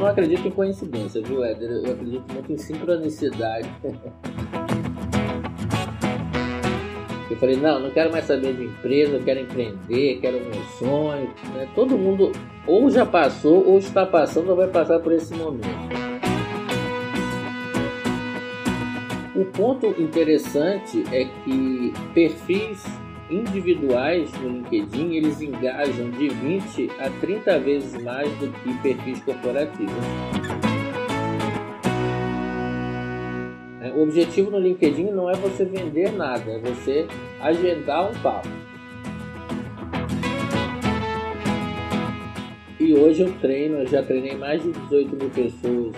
não acredito em coincidência, viu, Éder? Eu acredito muito em sincronicidade. Eu falei, não quero mais saber de empresa, eu quero empreender, quero o meu sonho. Né? Todo mundo ou já passou, ou está passando, ou vai passar por esse momento. O ponto interessante é que perfis individuais no LinkedIn, eles engajam de 20 a 30 vezes mais do que perfis corporativos. O objetivo no LinkedIn não é você vender nada, é você agendar um papo. E hoje eu treino, eu já treinei mais de 18 mil pessoas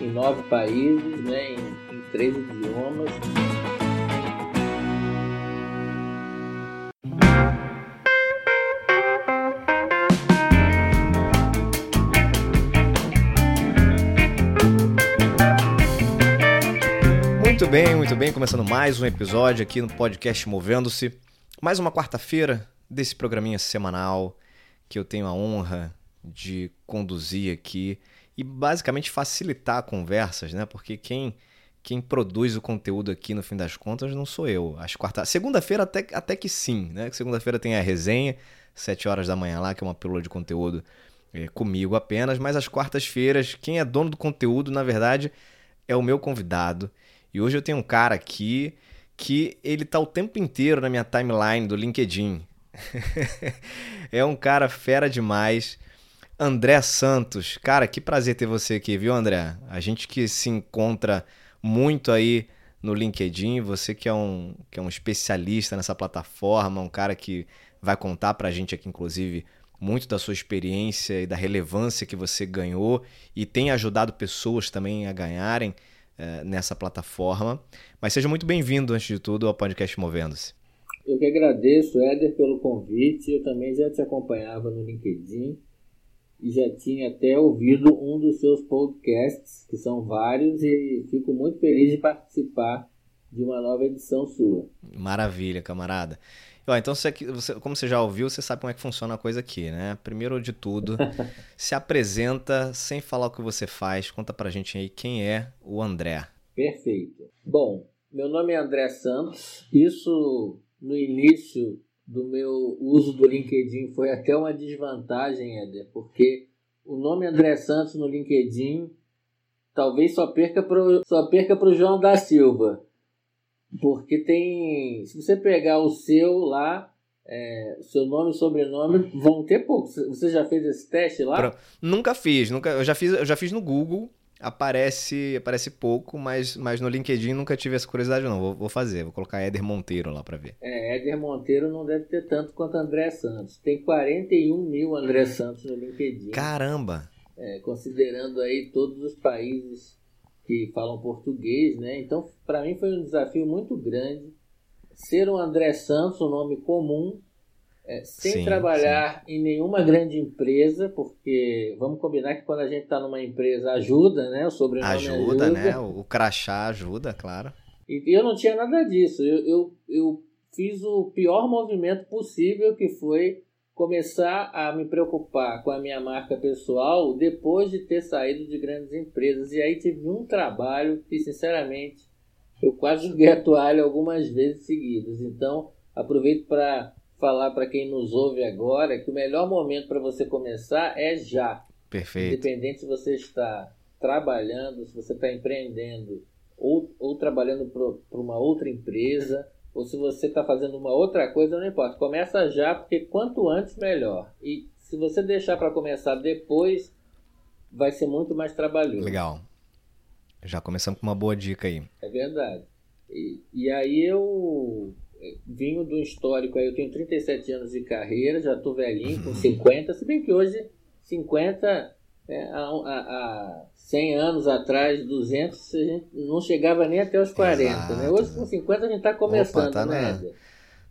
em 9 países, né, em 3 idiomas. Muito bem, começando mais um episódio aqui no podcast Movendo-se, mais uma quarta-feira desse programinha semanal que eu tenho a honra de conduzir aqui e basicamente facilitar conversas, né? Porque quem produz o conteúdo aqui no fim das contas não sou eu. Segunda-feira até que sim, né? Segunda-feira tem a resenha, 7 horas da manhã lá, que é uma pílula de conteúdo comigo apenas, mas às quartas-feiras quem é dono do conteúdo, na verdade, é o meu convidado. E hoje eu tenho um cara aqui que ele tá o tempo inteiro na minha timeline do LinkedIn. É um cara fera demais. André Santos. Cara, que prazer ter você aqui, viu, André? A gente que se encontra muito aí no LinkedIn. Você que é um especialista nessa plataforma, um cara que vai contar pra gente aqui, inclusive, muito da sua experiência e da relevância que você ganhou e tem ajudado pessoas também a ganharem nessa plataforma, mas seja muito bem-vindo, antes de tudo, ao podcast Movendo-se. Eu que agradeço, Éder, pelo convite. Eu também já te acompanhava no LinkedIn e já tinha até ouvido um dos seus podcasts, que são vários, e fico muito feliz de participar de uma nova edição sua. Maravilha, camarada. Então, como você já ouviu, você sabe como é que funciona a coisa aqui, né? Primeiro de tudo, se apresenta sem falar o que você faz. Conta pra gente aí quem é o André. Perfeito. Bom, meu nome é André Santos. Isso, no início do meu uso do LinkedIn, foi até uma desvantagem, Éder, porque o nome André Santos no LinkedIn talvez só perca pro João da Silva. Porque tem, se você pegar o seu lá, seu nome e sobrenome, vão ter pouco. Você já fez esse teste lá? Pronto. Nunca fiz. Eu já fiz no Google, aparece pouco, mas no LinkedIn nunca tive essa curiosidade não. Vou fazer, vou colocar Éder Monteiro lá para ver. Éder Monteiro não deve ter tanto quanto André Santos. Tem 41 mil André Santos no LinkedIn. Caramba! Considerando aí todos os países que falam português, né? Então, para mim foi um desafio muito grande ser um André Santos, um nome comum, sem trabalhar em nenhuma grande empresa, porque vamos combinar que quando a gente está numa empresa ajuda, né? O sobrenome ajuda, né? O crachá ajuda, claro. E eu não tinha nada disso. Eu fiz o pior movimento possível, que foi começar a me preocupar com a minha marca pessoal depois de ter saído de grandes empresas. E aí tive um trabalho que, sinceramente, eu quase joguei a toalha algumas vezes seguidas. Então, aproveito para falar para quem nos ouve agora que o melhor momento para você começar é já. Perfeito. Independente se você está trabalhando, se você está empreendendo ou trabalhando para uma outra empresa, ou se você está fazendo uma outra coisa, não importa. Começa já, porque quanto antes, melhor. E se você deixar para começar depois, vai ser muito mais trabalhoso. Legal. Já começamos com uma boa dica aí. É verdade. E aí eu vim do histórico, aí eu tenho 37 anos de carreira, já estou velhinho, com 50. Se bem que hoje, 50... Há 100 anos atrás, 200, a gente não chegava nem até os 40. Exato, né? Hoje, com 50, a gente está começando. Opa,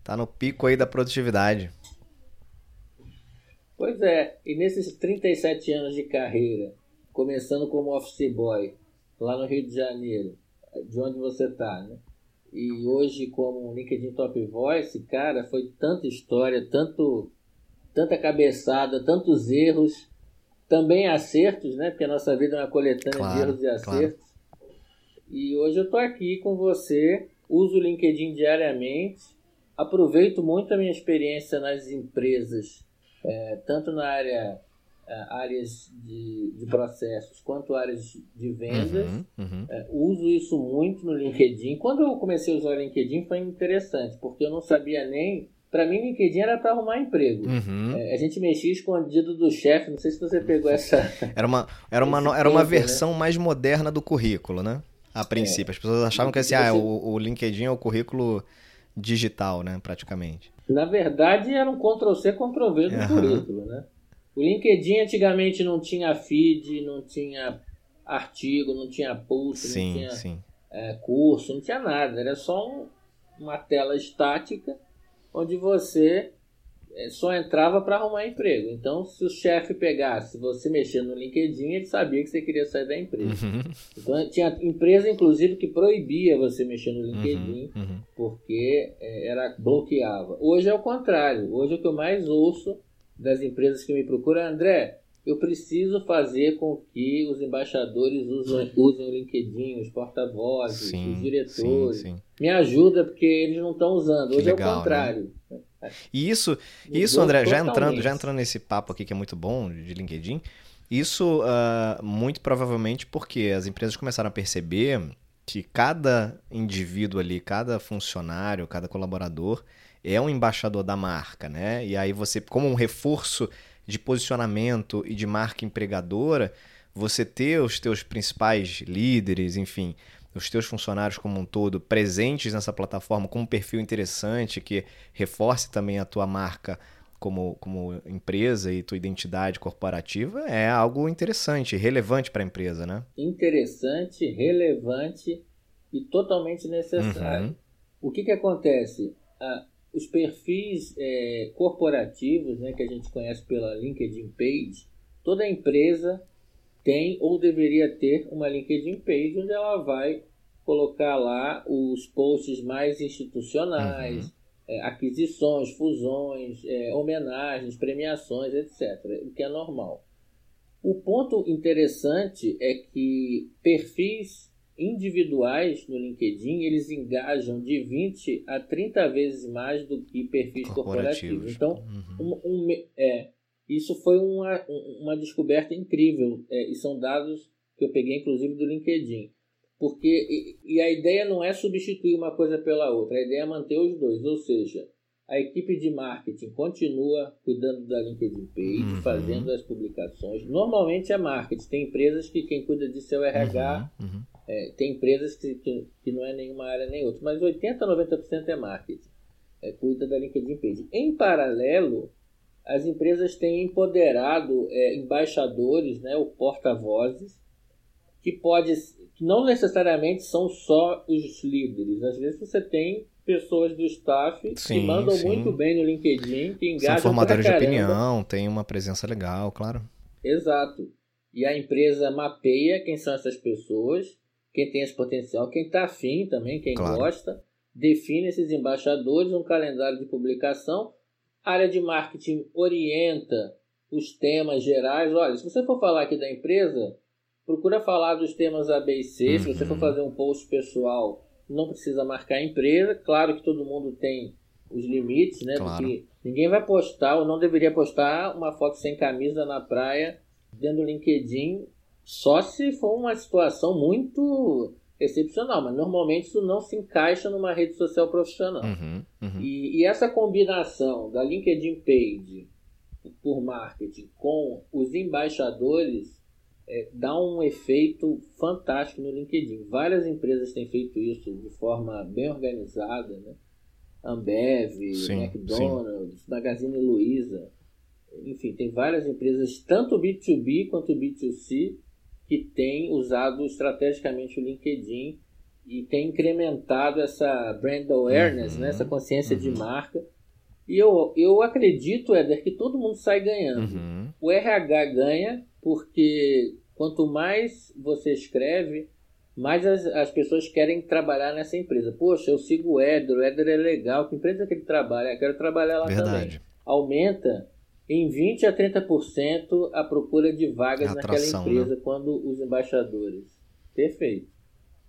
tá no pico aí da produtividade. Pois é. E nesses 37 anos de carreira, começando como office boy, lá no Rio de Janeiro, de onde você está, né? E hoje, como LinkedIn Top Voice, cara, foi tanta história, tanta cabeçada, tantos erros, também acertos, né? Porque a nossa vida é uma coletânea de erros e acertos. Claro. E hoje eu estou aqui com você, uso o LinkedIn diariamente, aproveito muito a minha experiência nas empresas, tanto na área... áreas de processos quanto áreas de vendas. Uso isso muito no LinkedIn. Quando eu comecei a usar o LinkedIn foi interessante, porque eu não sabia nem... Para mim, LinkedIn era para arrumar emprego. A gente mexia escondido do chefe, não sei se você pegou essa... Era uma versão, né, mais moderna do currículo, né? A princípio, as pessoas achavam que assim, o LinkedIn é o currículo digital, né, praticamente. Na verdade, era um Ctrl+C, Ctrl+V do currículo, né? O LinkedIn antigamente não tinha feed, não tinha artigo, não tinha post, não tinha curso, não tinha nada. Era só uma tela estática onde você só entrava para arrumar emprego. Então, se o chefe pegasse você mexendo no LinkedIn, ele sabia que você queria sair da empresa. Então, tinha empresa, inclusive, que proibia você mexer no LinkedIn porque bloqueava. Hoje é o contrário. Hoje é o que eu mais ouço das empresas que me procuram: André, eu preciso fazer com que os embaixadores usem o LinkedIn, os porta-vozes, os diretores. Me ajuda, porque eles não estão usando. Hoje é o contrário. Né? E isso, André, já entrando nesse papo aqui que é muito bom de LinkedIn, isso muito provavelmente porque as empresas começaram a perceber que cada indivíduo ali, cada funcionário, cada colaborador é um embaixador da marca, né? E aí você, como um reforço de posicionamento e de marca empregadora, você ter os teus principais líderes, enfim, os teus funcionários como um todo presentes nessa plataforma com um perfil interessante que reforce também a tua marca como empresa e tua identidade corporativa, é algo interessante, relevante para a empresa, né? Interessante, relevante e totalmente necessário. O que acontece? Os perfis corporativos, né, que a gente conhece pela LinkedIn Page, toda empresa tem ou deveria ter uma LinkedIn Page onde ela vai colocar lá os posts mais institucionais, aquisições, fusões, homenagens, premiações, etc., o que é normal. O ponto interessante é que perfis individuais no LinkedIn, eles engajam de 20 a 30 vezes mais do que perfis corporativos. Então, isso foi uma descoberta incrível, e são dados que eu peguei, inclusive, do LinkedIn. Porque, e a ideia não é substituir uma coisa pela outra, a ideia é manter os dois, ou seja, a equipe de marketing continua cuidando da LinkedIn Page, fazendo as publicações. Normalmente é marketing, tem empresas que quem cuida disso é o RH, tem empresas que não é nenhuma área nem outra, mas 80% a 90% é marketing, cuida da LinkedIn Page. Em paralelo, as empresas têm empoderado embaixadores, né, ou porta-vozes, que não necessariamente são só os líderes. Às vezes você tem pessoas do staff que mandam muito bem no LinkedIn, que engajam. São formadores de opinião, tem uma presença legal, claro. Exato. E a empresa mapeia quem são essas pessoas, quem tem esse potencial, quem está afim também, quem gosta, define esses embaixadores, um calendário de publicação. A área de marketing orienta os temas gerais. Olha, se você for falar aqui da empresa, procura falar dos temas A, B e C. Se você for fazer um post pessoal, não precisa marcar a empresa. Claro que todo mundo tem os limites, né? Claro. Porque ninguém vai postar ou não deveria postar uma foto sem camisa na praia dentro do LinkedIn, só se for uma situação muito excepcional, mas normalmente isso não se encaixa numa rede social profissional. E essa combinação da LinkedIn Page por marketing com os embaixadores dá um efeito fantástico no LinkedIn. Várias empresas têm feito isso de forma bem organizada, né? Ambev, McDonald's, Magazine Luiza. Enfim, tem várias empresas, tanto B2B quanto B2C, que têm usado estrategicamente o LinkedIn e têm incrementado essa brand awareness, né? Essa consciência de marca. E eu acredito, Éder, que todo mundo sai ganhando. O RH ganha porque quanto mais você escreve, mais as pessoas querem trabalhar nessa empresa. Poxa, eu sigo o Éder é legal, que empresa que ele trabalha? Eu quero trabalhar lá também. Aumenta em 20 a 30% a procura de vagas naquela empresa, né? Quando os embaixadores. Perfeito.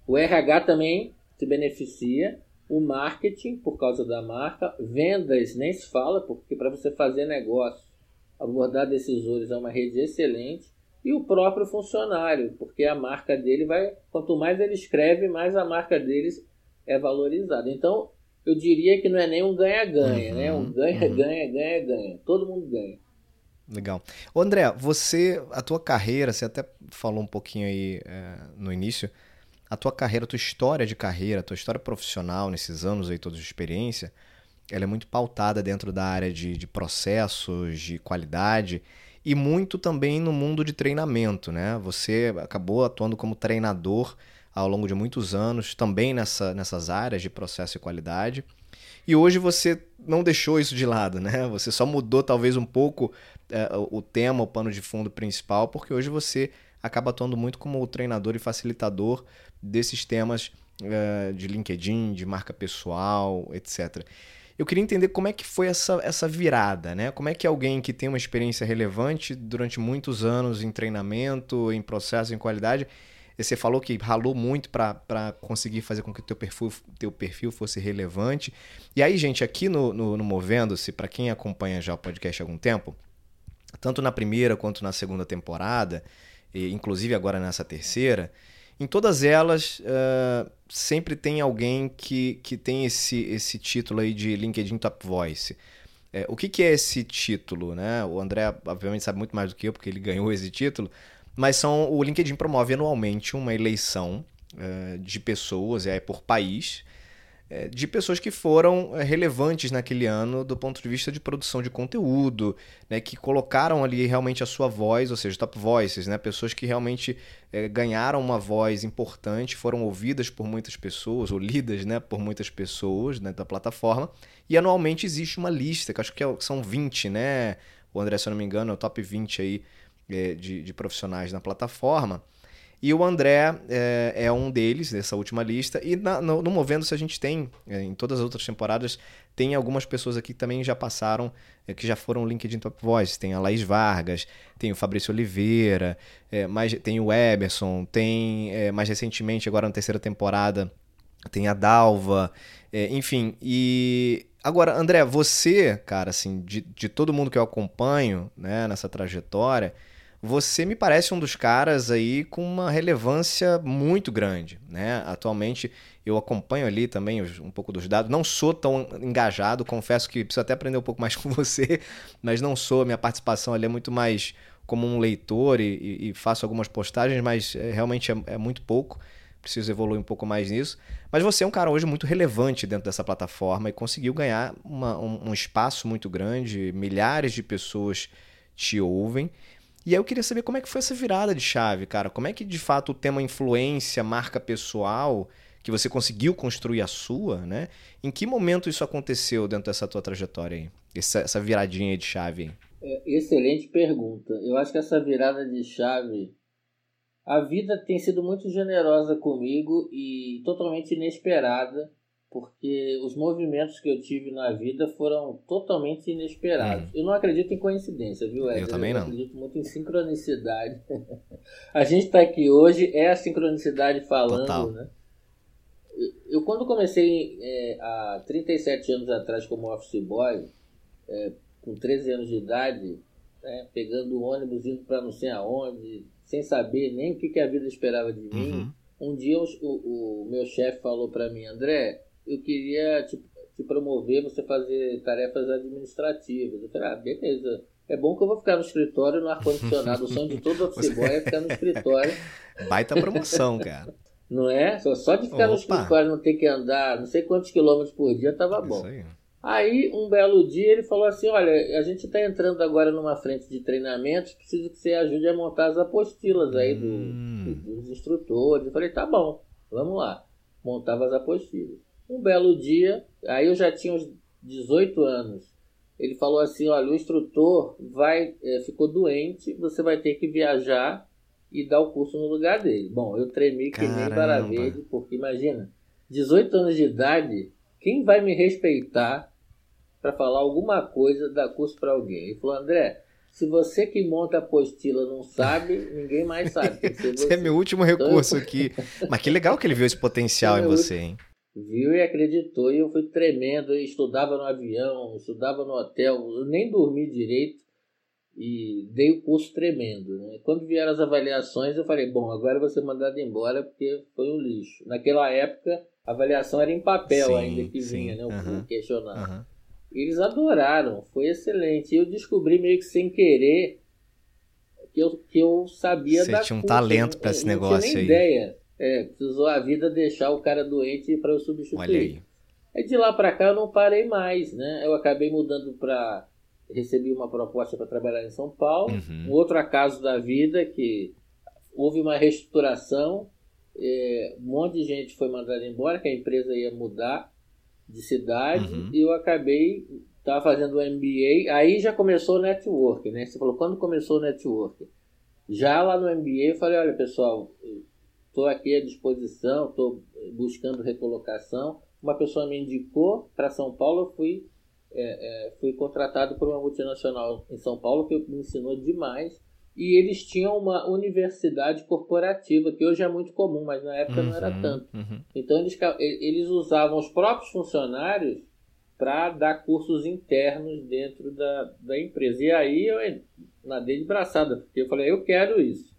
O RH também se beneficia, o marketing, por causa da marca, vendas nem se fala, porque para você fazer negócio, abordar decisores é uma rede excelente, e o próprio funcionário, porque a marca dele vai, quanto mais ele escreve, mais a marca deles é valorizada. Então, eu diria que não é nem um ganha-ganha, né? Um ganha-ganha-ganha-ganha. Todo mundo ganha. Legal. Ô André, a tua carreira, você até falou um pouquinho aí no início, a tua carreira, a tua história de carreira, a tua história profissional nesses anos aí, todos de experiência, ela é muito pautada dentro da área de processos, de qualidade e muito também no mundo de treinamento, né? Você acabou atuando como treinador ao longo de muitos anos, também nessas áreas de processo e qualidade. E hoje você não deixou isso de lado, né? Você só mudou talvez um pouco o tema, o pano de fundo principal, porque hoje você acaba atuando muito como treinador e facilitador desses temas de LinkedIn, de marca pessoal, etc. Eu queria entender como é que foi essa virada, né? Como é que alguém que tem uma experiência relevante durante muitos anos em treinamento, em processo, em qualidade... Você falou que ralou muito para conseguir fazer com que o teu perfil fosse relevante. E aí, gente, aqui no Movendo-se, para quem acompanha já o podcast há algum tempo, tanto na primeira quanto na segunda temporada, e inclusive agora nessa terceira, em todas elas sempre tem alguém que tem esse título aí de LinkedIn Top Voice. O que é esse título, né? O André, obviamente, sabe muito mais do que eu, porque ele ganhou esse título. Mas o LinkedIn promove anualmente uma eleição de pessoas, por país, de pessoas que foram relevantes naquele ano do ponto de vista de produção de conteúdo, né, que colocaram ali realmente a sua voz, ou seja, top voices, né, pessoas que realmente ganharam uma voz importante, foram ouvidas por muitas pessoas, ou lidas, né, por muitas pessoas, né, da plataforma, e anualmente existe uma lista, que acho que são 20, né, o André, se eu não me engano, é o top 20 aí, de profissionais na plataforma, e o André é um deles, dessa última lista, e no Movendo-se a gente tem, em todas as outras temporadas, tem algumas pessoas aqui que também já passaram, que já foram LinkedIn Top Voice, tem a Laís Vargas, tem o Fabrício Oliveira, tem o Eberson, tem mais recentemente, agora na terceira temporada, tem a Dalva, enfim, e... Agora, André, você, cara, assim, de todo mundo que eu acompanho, né, nessa trajetória, você me parece um dos caras aí com uma relevância muito grande, né? Atualmente eu acompanho ali também um pouco dos dados, não sou tão engajado, confesso que preciso até aprender um pouco mais com você, mas não sou, minha participação ali é muito mais como um leitor e faço algumas postagens, mas realmente é muito pouco. Preciso evoluir um pouco mais nisso, mas você é um cara hoje muito relevante dentro dessa plataforma e conseguiu ganhar um espaço muito grande, milhares de pessoas te ouvem, e aí eu queria saber como é que foi essa virada de chave, cara, como é que de fato o tema influência, marca pessoal, que você conseguiu construir a sua, né? Em que momento isso aconteceu dentro dessa tua trajetória aí, essa viradinha de chave aí? Excelente pergunta, eu acho que essa virada de chave... A vida tem sido muito generosa comigo e totalmente inesperada, porque os movimentos que eu tive na vida foram totalmente inesperados. Eu não acredito em coincidência, viu, Éder? Eu também não. Eu acredito muito em sincronicidade. A gente está aqui hoje, é a sincronicidade falando, total, né? Eu, quando comecei há 37 anos atrás como office boy, com 13 anos de idade, pegando o ônibus, indo para não sei aonde... sem saber nem o que a vida esperava de mim, um dia o meu chefe falou para mim, André, eu queria te promover, você fazer tarefas administrativas. Eu falei, beleza, é bom que eu vou ficar no escritório, no ar-condicionado, o sonho de todo office boy é ficar no escritório. Baita promoção, cara. Não é? Só de ficar no escritório, não ter que andar não sei quantos quilômetros por dia, tava bom. Isso aí. Aí, um belo dia, ele falou assim, olha, a gente está entrando agora numa frente de treinamentos, preciso que você ajude a montar as apostilas aí dos instrutores. Eu falei, tá bom, vamos lá. Montava as apostilas. Um belo dia, aí eu já tinha uns 18 anos, ele falou assim, olha, o instrutor ficou doente, você vai ter que viajar e dar o curso no lugar dele. Bom, eu tremi que nem vara verde, porque imagina, 18 anos de idade... Quem vai me respeitar para falar alguma coisa, dar curso para alguém. Ele falou: André, se você que monta a apostila não sabe, ninguém mais sabe. Esse é meu último recurso aqui. Mas que legal que ele viu esse potencial em você, hein? Viu e acreditou, e eu fui tremendo, eu estudava no avião, estudava no hotel, eu nem dormi direito e dei o curso tremendo, né? Quando vieram as avaliações, eu falei, bom, agora eu vou ser mandado embora porque foi um lixo. Naquela época, a avaliação era em papel, sim, ainda que vinha, né? O questionário. Eles adoraram, foi excelente. E eu descobri meio que sem querer que eu sabia dar curso. Você tinha um talento para esse negócio aí. Não tinha nem ideia. É, precisou a vida deixar o cara doente para eu substituir. Olha aí. Aí de lá para cá eu não parei mais, né? Eu acabei mudando para... Recebi uma proposta para trabalhar em São Paulo. Um outro acaso da vida, que houve uma reestruturação. Um monte de gente foi mandada embora, que a empresa ia mudar de cidade. E eu acabei... Estava fazendo o MBA. Aí já começou o network, né? Você falou, quando começou o network? Já lá no MBA eu falei, olha pessoal... Estou aqui à disposição, estou buscando recolocação. Uma pessoa me indicou para São Paulo, eu fui contratado por uma multinacional em São Paulo que me ensinou demais. E eles tinham uma universidade corporativa, que hoje é muito comum, mas na época não era tanto. Então eles usavam os próprios funcionários para dar cursos internos dentro da empresa. E aí eu nadei de braçada, porque eu falei, eu quero isso.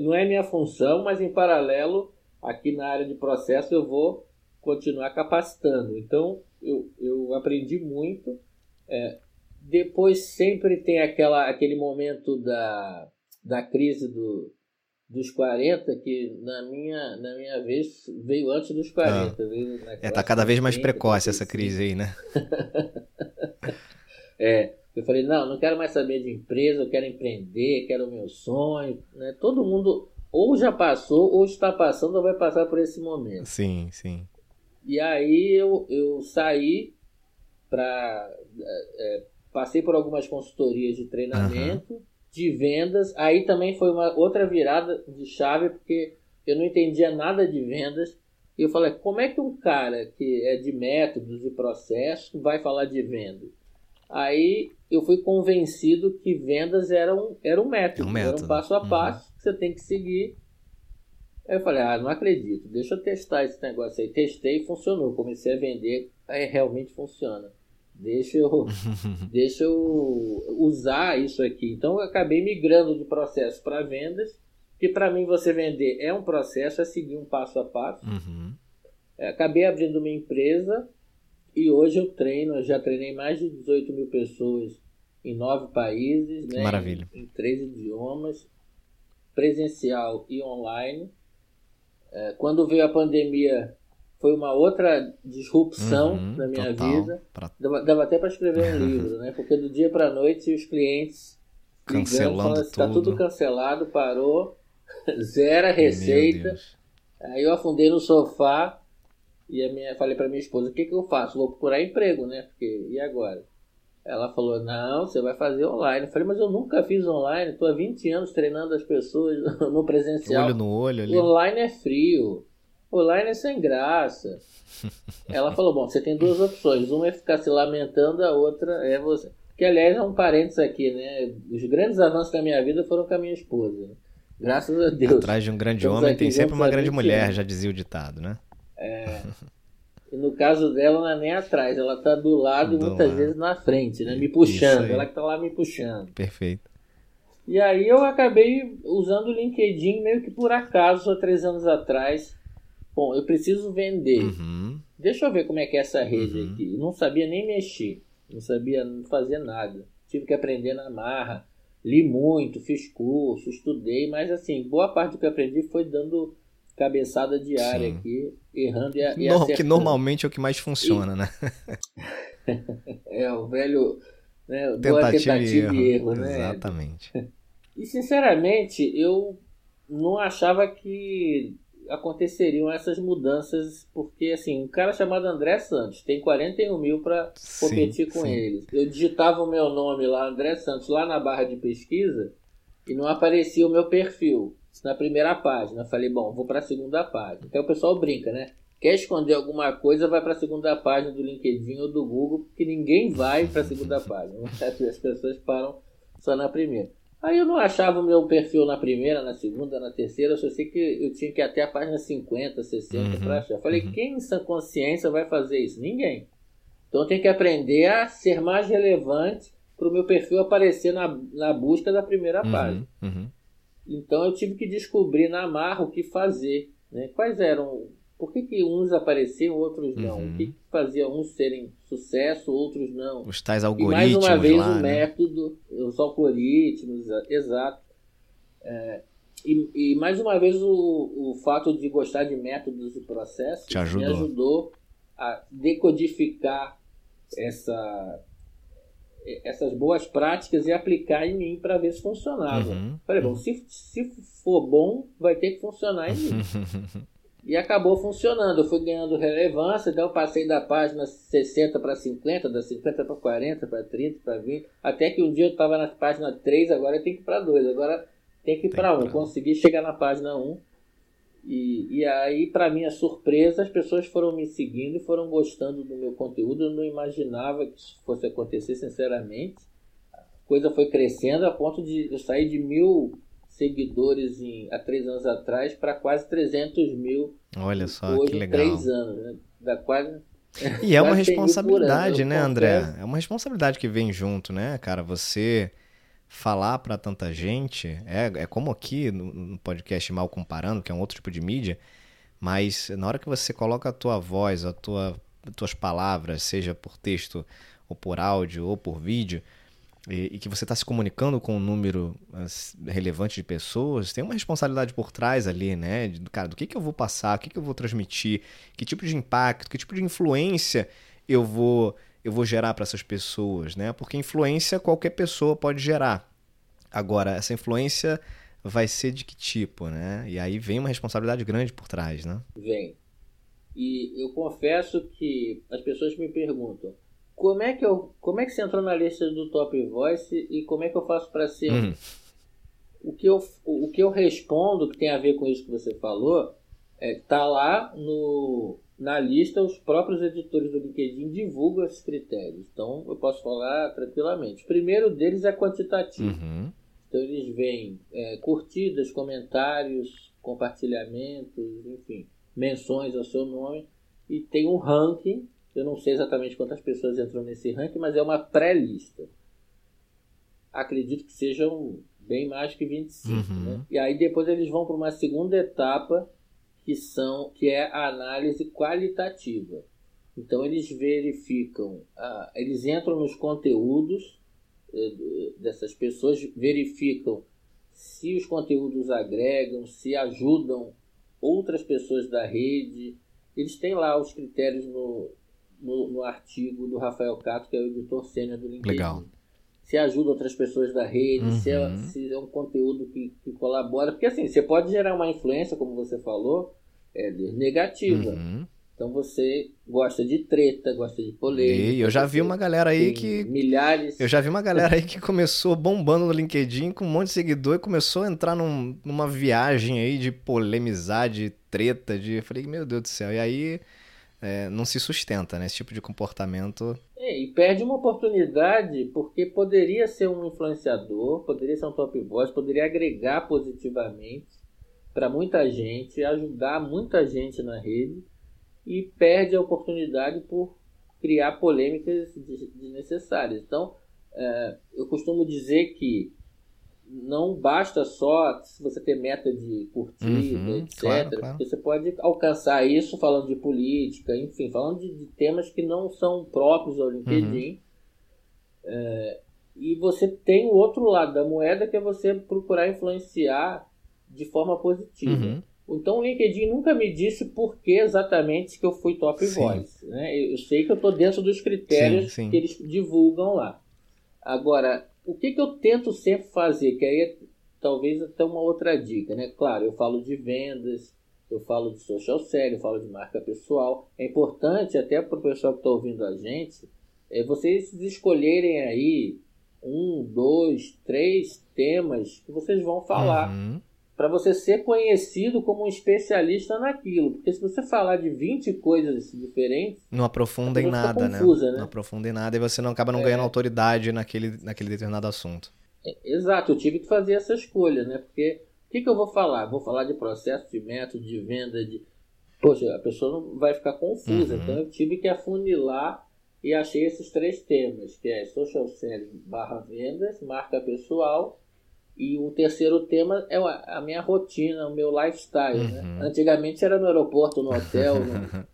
Não é minha função, mas em paralelo, aqui na área de processo, eu vou continuar capacitando. Então, eu aprendi muito. Depois, sempre tem aquele momento da crise dos 40, que na minha vez veio antes dos 40. Tá cada vez mais precoce essa crise aí, né? Eu falei, não quero mais saber de empresa, eu quero empreender, quero o meu sonho, né? Todo mundo ou já passou, ou está passando, ou vai passar por esse momento. Sim, sim. E aí eu saí para... passei por algumas consultorias de treinamento, de vendas. Aí também foi uma outra virada de chave, porque eu não entendia nada de vendas. E eu falei, como é que um cara que é de métodos, de processos, vai falar de vendas? Aí eu fui convencido que vendas era um método, era um passo a passo que você tem que seguir. Aí eu falei, não acredito, deixa eu testar esse negócio aí. Testei e funcionou, comecei a vender, aí realmente funciona. Deixa eu usar isso aqui. Então eu acabei migrando de processo para vendas, que para mim você vender é um processo, é seguir um passo a passo. Acabei abrindo uma empresa. E hoje eu já treinei mais de 18 mil pessoas em 9 países, né? Maravilha. Em 3 idiomas, presencial e online. Quando veio a pandemia, foi uma outra disrupção na minha vida. Dava até para escrever um livro, né? Porque do dia para a noite os clientes cancelando, está tudo cancelado, parou, zero a receita. Aí eu afundei no sofá. E falei para minha esposa, o que eu faço? Vou procurar emprego, né? Porque, e agora? Ela falou, não, você vai fazer online. Eu falei, mas eu nunca fiz online. Estou há 20 anos treinando as pessoas no presencial. Olho no olho ali. Online é frio. Online é sem graça. Ela falou, bom, você tem duas opções. Uma é ficar se lamentando, a outra é você. Que, aliás, é um parênteses aqui, né? Os grandes avanços da minha vida foram com a minha esposa. Graças a Deus. Atrás de um grande homem tem sempre uma grande mulher, já dizia o ditado, né? E no caso dela, ela não é nem atrás, ela está do lado e muitas vezes na frente, né? Me puxando, ela que está lá me puxando. Perfeito. E aí eu acabei usando o LinkedIn meio que por acaso, há 3 anos atrás. Bom, eu preciso vender. Deixa eu ver como é que é essa rede aqui. Eu não sabia nem mexer, não fazer nada. Tive que aprender na marra, li muito, fiz curso, estudei, mas assim, boa parte do que eu aprendi foi dando... cabeçada diária aqui, errando e acertando. Que normalmente é o que mais funciona, né? O velho... né, tentativa e erro, né? Exatamente. E, sinceramente, eu não achava que aconteceriam essas mudanças, porque, assim, um cara chamado André Santos tem 41 mil para competir com eles. Eu digitava o meu nome lá, André Santos, lá na barra de pesquisa, e não aparecia o meu perfil. Na primeira página, eu falei, bom, vou para a segunda página. Então o pessoal brinca, né? Quer esconder alguma coisa, vai para a segunda página do LinkedIn ou do Google, porque ninguém vai para a segunda página. As pessoas param só na primeira. Aí eu não achava o meu perfil na primeira, na segunda, na terceira, eu só sei que eu tinha que ir até a página 50, 60 para achar. Falei, quem em sã consciência vai fazer isso? Ninguém. Então eu tenho que aprender a ser mais relevante para o meu perfil aparecer na busca da primeira página. Então eu tive que descobrir na marra o que fazer, né? Quais eram... Por que que uns apareciam, outros não? O que que fazia uns serem sucesso, outros não? Os tais algoritmos lá, e mais uma vez o método, os algoritmos, exato. E mais uma vez o fato de gostar de métodos e processos me ajudou a decodificar essas boas práticas e aplicar em mim para ver se funcionava. Falei, bom, se for bom, vai ter que funcionar em mim. E acabou funcionando, eu fui ganhando relevância, então eu passei da página 60 para 50, da 50 para 40, para 30, para 20, até que um dia eu estava na página 3, agora eu tenho que ir para 2, agora tem que ir para 1. Consegui chegar na página 1 e aí, para minha surpresa, as pessoas foram me seguindo e foram gostando do meu conteúdo. Eu não imaginava que isso fosse acontecer, sinceramente. A coisa foi crescendo a ponto de eu sair de 1.000 seguidores há 3 anos atrás para quase 300 mil. Olha só, hoje, que legal. 3 anos, né? Dá quase... E é uma responsabilidade, né, André? É uma responsabilidade que vem junto, né, cara? Você falar para tanta gente, é como aqui no podcast Mal Comparando, que é um outro tipo de mídia, mas na hora que você coloca a tua voz, as tuas palavras, seja por texto ou por áudio ou por vídeo, e que você está se comunicando com um número relevante de pessoas, tem uma responsabilidade por trás ali, né? Cara, do que eu vou passar, o que eu vou transmitir, que tipo de impacto, que tipo de influência eu vou gerar para essas pessoas, né? Porque influência qualquer pessoa pode gerar. Agora, essa influência vai ser de que tipo, né? E aí vem uma responsabilidade grande por trás, né? Vem. E eu confesso que as pessoas me perguntam, Como é que você entrou na lista do Top Voice e como é que eu faço para ser? O que eu respondo, que tem a ver com isso que você falou, tá lá na lista, os próprios editores do LinkedIn divulgam esses critérios. Então, eu posso falar tranquilamente. O primeiro deles é quantitativo. Então, eles veem curtidas, comentários, compartilhamentos, enfim, menções ao seu nome. E tem um ranking. Eu não sei exatamente quantas pessoas entram nesse ranking, mas é uma pré-lista. Acredito que sejam bem mais que 25. Né? E aí depois eles vão para uma segunda etapa, que é a análise qualitativa. Então eles verificam, eles entram nos conteúdos dessas pessoas, verificam se os conteúdos agregam, se ajudam outras pessoas da rede. Eles têm lá os critérios no artigo do Rafael Cato, que é o editor sênior do LinkedIn. Legal. Se ajuda outras pessoas da rede, se é um conteúdo que colabora. Porque assim, você pode gerar uma influência, como você falou, negativa. Então você gosta de treta, gosta de polêmica. E eu já vi uma galera aí que... Milhares. Eu já vi uma galera aí que começou bombando no LinkedIn com um monte de seguidor e começou a entrar numa viagem aí de polemizar, de treta, de... Eu falei, meu Deus do céu. E aí... não se sustenta, né? Esse tipo de comportamento... E perde uma oportunidade, porque poderia ser um influenciador, poderia ser um top voice, poderia agregar positivamente para muita gente, ajudar muita gente na rede, e perde a oportunidade por criar polêmicas desnecessárias. Então, eu costumo dizer que não basta só você ter meta de curtida, etc. Claro. Você pode alcançar isso falando de política, enfim, falando de temas que não são próprios ao LinkedIn. E você tem o outro lado da moeda, que é você procurar influenciar de forma positiva. Então o LinkedIn nunca me disse por que exatamente que eu fui top voice. Né? Eu sei que eu estou dentro dos critérios que eles divulgam lá. Agora, o que eu tento sempre fazer, que aí talvez até uma outra dica, né? Claro, eu falo de vendas, eu falo de social selling, eu falo de marca pessoal. É importante até para o pessoal que está ouvindo a gente, vocês escolherem aí 1, 2, 3 temas que vocês vão falar para você ser conhecido como um especialista naquilo. Porque se você falar de 20 coisas diferentes... Não aprofunda em nada, confusa, né? Não aprofunda em nada e você não acaba não ganhando autoridade naquele determinado assunto. Exato, eu tive que fazer essa escolha, né? Porque o que eu vou falar? Vou falar de processo, de método, de venda, de... Poxa, a pessoa não vai ficar confusa. Uhum. Então eu tive que afunilar e achei esses três temas, que é Social Selling / vendas, marca pessoal... E o terceiro tema é a minha rotina, o meu lifestyle, né? Uhum. Antigamente era no aeroporto, no hotel, né?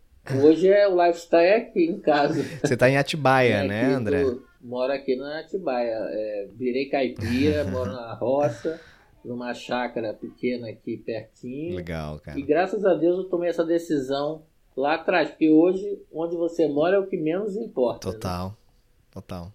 Hoje o lifestyle é aqui em casa. Você está em Atibaia, né, André? Moro aqui na Atibaia, virei caipira, moro na roça, numa chácara pequena aqui pertinho. Legal, cara. E graças a Deus eu tomei essa decisão lá atrás, porque hoje onde você mora é o que menos importa. Total, né? Total.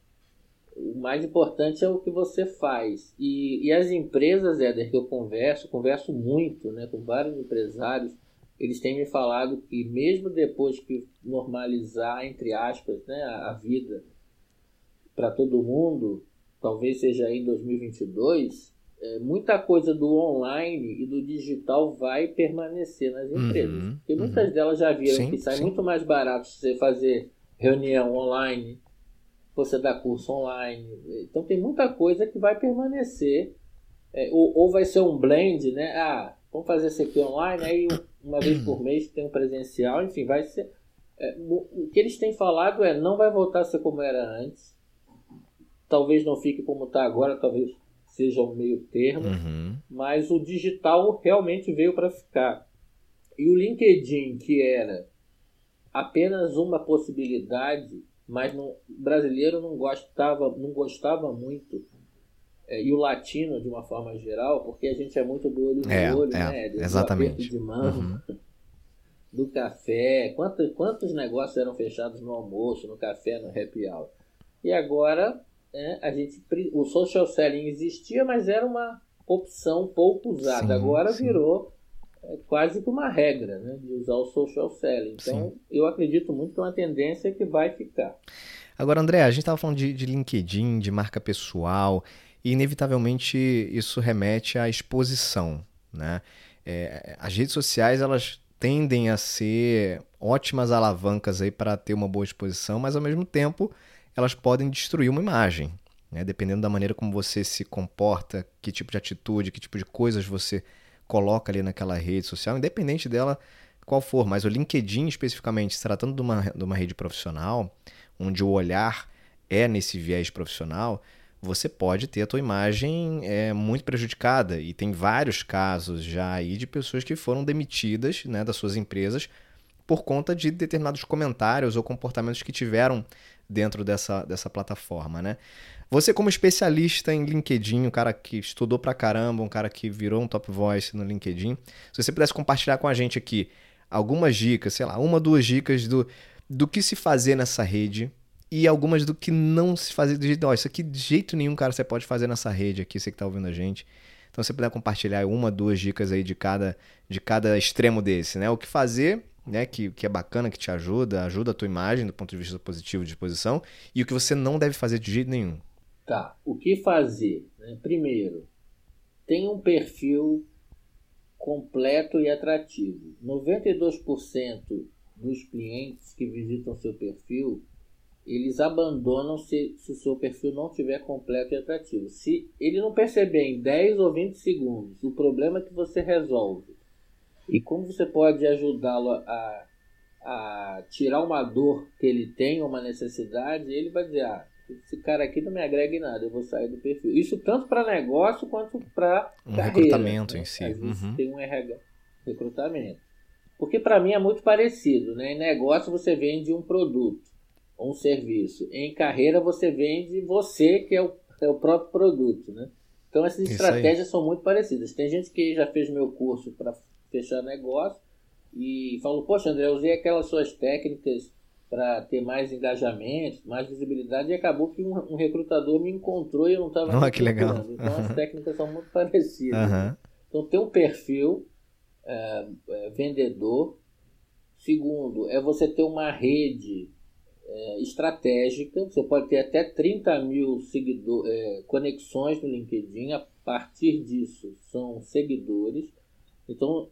O mais importante é o que você faz. E as empresas, Éder, que eu converso muito, né, com vários empresários, eles têm me falado que mesmo depois que normalizar, entre aspas, né, a vida para todo mundo, talvez seja aí em 2022, muita coisa do online e do digital vai permanecer nas empresas. Uhum, porque muitas delas já viram que sai muito mais barato você fazer reunião online, você dá curso online. Então tem muita coisa que vai permanecer, ou vai ser um blend, né? Ah, vamos fazer esse aqui online, aí uma vez por mês tem um presencial, enfim, vai ser... o que eles têm falado não vai voltar a ser como era antes, talvez não fique como está agora, talvez seja um meio termo, mas o digital realmente veio para ficar. E o LinkedIn, que era apenas uma possibilidade, mas o brasileiro não gostava muito, e o latino de uma forma geral, porque a gente é muito do olho no olho, né? Exatamente. Do aperto de mão, do café, quantos negócios eram fechados no almoço, no café, no happy hour. E agora, o social selling existia, mas era uma opção pouco usada. Agora virou quase que uma regra, né, de usar o social selling. Então, eu acredito muito que é uma tendência que vai ficar. Agora, André, a gente estava falando de LinkedIn, de marca pessoal, e inevitavelmente isso remete à exposição, né? As redes sociais, elas tendem a ser ótimas alavancas aí para ter uma boa exposição, mas ao mesmo tempo elas podem destruir uma imagem, né? Dependendo da maneira como você se comporta, que tipo de atitude, que tipo de coisas você coloca ali naquela rede social, independente dela qual for, mas o LinkedIn especificamente, se tratando de uma rede profissional, onde o olhar é nesse viés profissional, você pode ter a tua imagem muito prejudicada, e tem vários casos já aí de pessoas que foram demitidas, né, das suas empresas por conta de determinados comentários ou comportamentos que tiveram dentro dessa plataforma, né? Você, como especialista em LinkedIn, um cara que estudou pra caramba, um cara que virou um top voice no LinkedIn, se você pudesse compartilhar com a gente aqui algumas dicas, sei lá, uma, duas dicas do que se fazer nessa rede e algumas do que não se fazer. Isso aqui de jeito nenhum, cara, você pode fazer nessa rede aqui, você que tá ouvindo a gente. Então, se você puder compartilhar uma, duas dicas aí de cada extremo desse, né? O que fazer... né, que é bacana, que te ajuda a tua imagem do ponto de vista positivo de exposição, e o que você não deve fazer de jeito nenhum. Tá, o que fazer? Né? Primeiro, tem um perfil completo e atrativo. 92% dos clientes que visitam seu perfil, eles abandonam se o seu perfil não tiver completo e atrativo. Se ele não perceber em 10 ou 20 segundos o problema que você resolve, e como você pode ajudá-lo a tirar uma dor que ele tem, uma necessidade, ele vai dizer, esse cara aqui não me agrega em nada, eu vou sair do perfil. Isso tanto para negócio quanto para carreira. Recrutamento, né? Em si. Tem um RH, recrutamento. Porque para mim é muito parecido, né? Em negócio você vende um produto ou um serviço. Em carreira você vende você, que é o próprio produto, né? Então essas estratégias são muito parecidas. Tem gente que já fez meu curso para fechar negócio e falou, poxa, André, eu usei aquelas suas técnicas para ter mais engajamento, mais visibilidade, e acabou que um recrutador me encontrou e eu não estava... Ah, que legal. Então as técnicas são muito parecidas. Né? Então tem um perfil vendedor. Segundo, é você ter uma rede estratégica. Você pode ter até 30 mil conexões no LinkedIn. A partir disso, são seguidores. Então,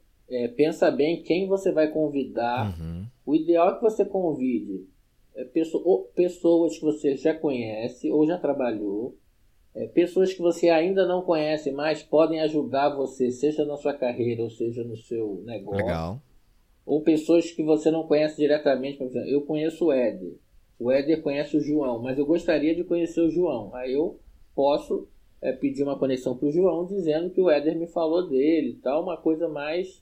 pensa bem quem você vai convidar. Uhum. O ideal é que você convide pessoas que você já conhece ou já trabalhou. Pessoas que você ainda não conhece, mas podem ajudar você, seja na sua carreira ou seja no seu negócio. Legal. Ou pessoas que você não conhece diretamente. Por exemplo, eu conheço o Éder. O Éder conhece o João, mas eu gostaria de conhecer o João. Aí eu posso pedir uma conexão para o João, dizendo que o Éder me falou dele e tal, uma coisa mais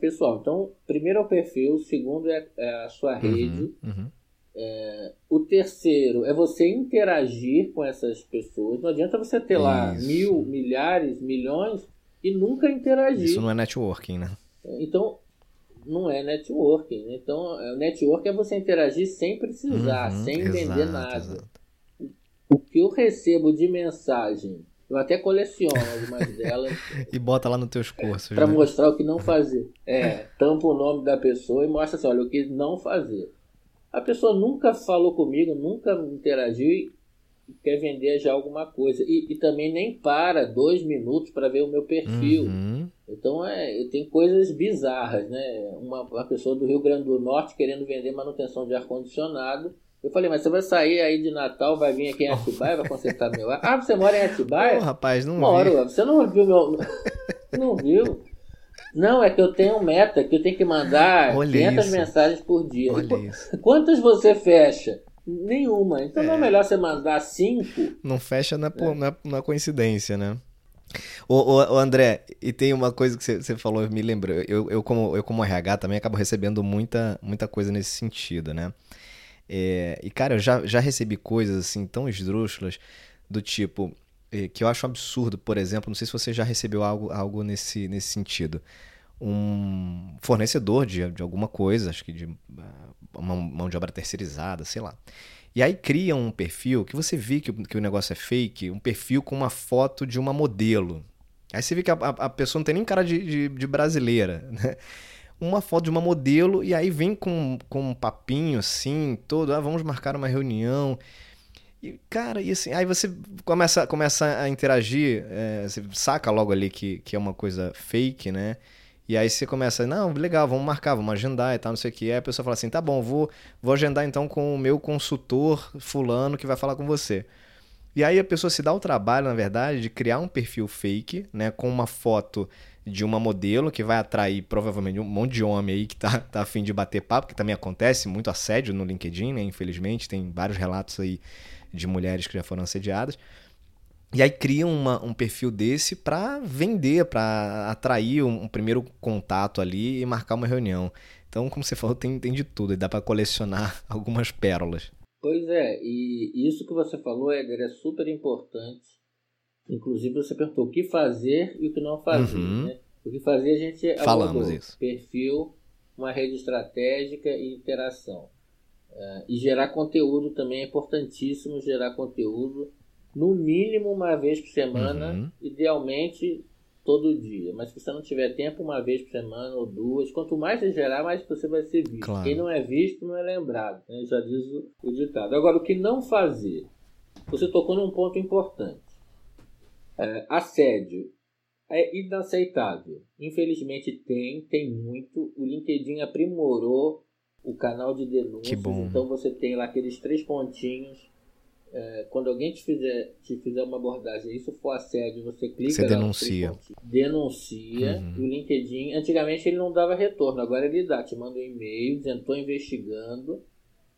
pessoal. Então, primeiro é o perfil, o segundo é a sua rede. Uhum. O terceiro é você interagir com essas pessoas. Não adianta você ter lá mil, milhares, milhões e nunca interagir. Isso não é networking, né? Então, não é networking. Então, o networking é você interagir sem precisar, sem vender nada. Exato. O que eu recebo de mensagem, eu até coleciono algumas delas. E bota lá nos teus cursos. Para mostrar o que não fazer. Tampa o nome da pessoa e mostra assim, olha, o que não fazer. A pessoa nunca falou comigo, nunca interagiu e quer vender já alguma coisa. E também nem para 2 minutos para ver o meu perfil. Uhum. Então, tem coisas bizarras, né? Uma pessoa do Rio Grande do Norte querendo vender manutenção de ar-condicionado. Eu falei, mas você vai sair aí de Natal, vai vir aqui em Atibaia, vai consertar meu ar. Ah, você mora em Atibaia? Não, rapaz, não moro. Você não viu meu... Não viu? Não, é que eu tenho meta, que eu tenho que mandar 500 mensagens por dia. Quantas você fecha? Nenhuma. Então não é melhor você mandar 5? Não fecha na coincidência, né? Ô, André, e tem uma coisa que você falou, me lembrou. Eu como RH também acabo recebendo muita coisa nesse sentido, né? E cara, eu já recebi coisas assim tão esdrúxulas do tipo... que eu acho um absurdo, por exemplo, não sei se você já recebeu algo nesse sentido. Um fornecedor de alguma coisa, acho que de uma mão de obra terceirizada, sei lá. E aí cria um perfil que você vê que o negócio é fake, um perfil com uma foto de uma modelo. Aí você vê que a pessoa não tem nem cara de brasileira, né? Uma foto de uma modelo e aí vem com um papinho assim, todo, vamos marcar uma reunião... E, cara, e assim, aí você começa a interagir, você saca logo ali que é uma coisa fake, né? E aí você começa, não, legal, vamos marcar, vamos agendar e tal, não sei o que. Aí a pessoa fala assim, tá bom, vou agendar então com o meu consultor fulano que vai falar com você. E aí a pessoa se dá o trabalho, na verdade, de criar um perfil fake, né? Com uma foto de uma modelo que vai atrair provavelmente um monte de homem aí que tá a fim de bater papo, que também acontece muito assédio no LinkedIn, né? Infelizmente, tem vários relatos aí de mulheres que já foram assediadas, e aí criam um perfil desse para vender, para atrair um primeiro contato ali e marcar uma reunião. Então, como você falou, tem de tudo, e dá para colecionar algumas pérolas. Pois é, e isso que você falou, Éder, é super importante. Inclusive, você perguntou o que fazer e o que não fazer. Uhum. Né? O que fazer a gente falamos isso. Perfil, uma rede estratégica e interação. E gerar conteúdo também é importantíssimo, gerar conteúdo no mínimo uma vez por semana, idealmente todo dia. Mas se você não tiver tempo, uma vez por semana ou duas, quanto mais você gerar, mais você vai ser visto. Claro. Quem não é visto não é lembrado, né? Já diz o ditado. Agora, o que não fazer? Você tocou num ponto importante. Assédio. É inaceitável. Infelizmente tem muito. O LinkedIn aprimorou o canal de denúncias, então você tem lá aqueles 3 pontinhos. Quando alguém te fizer uma abordagem, isso for assédio, você clica, você denuncia. Denuncia. O LinkedIn, antigamente ele não dava retorno, agora ele dá, te manda um e-mail dizendo, estou investigando,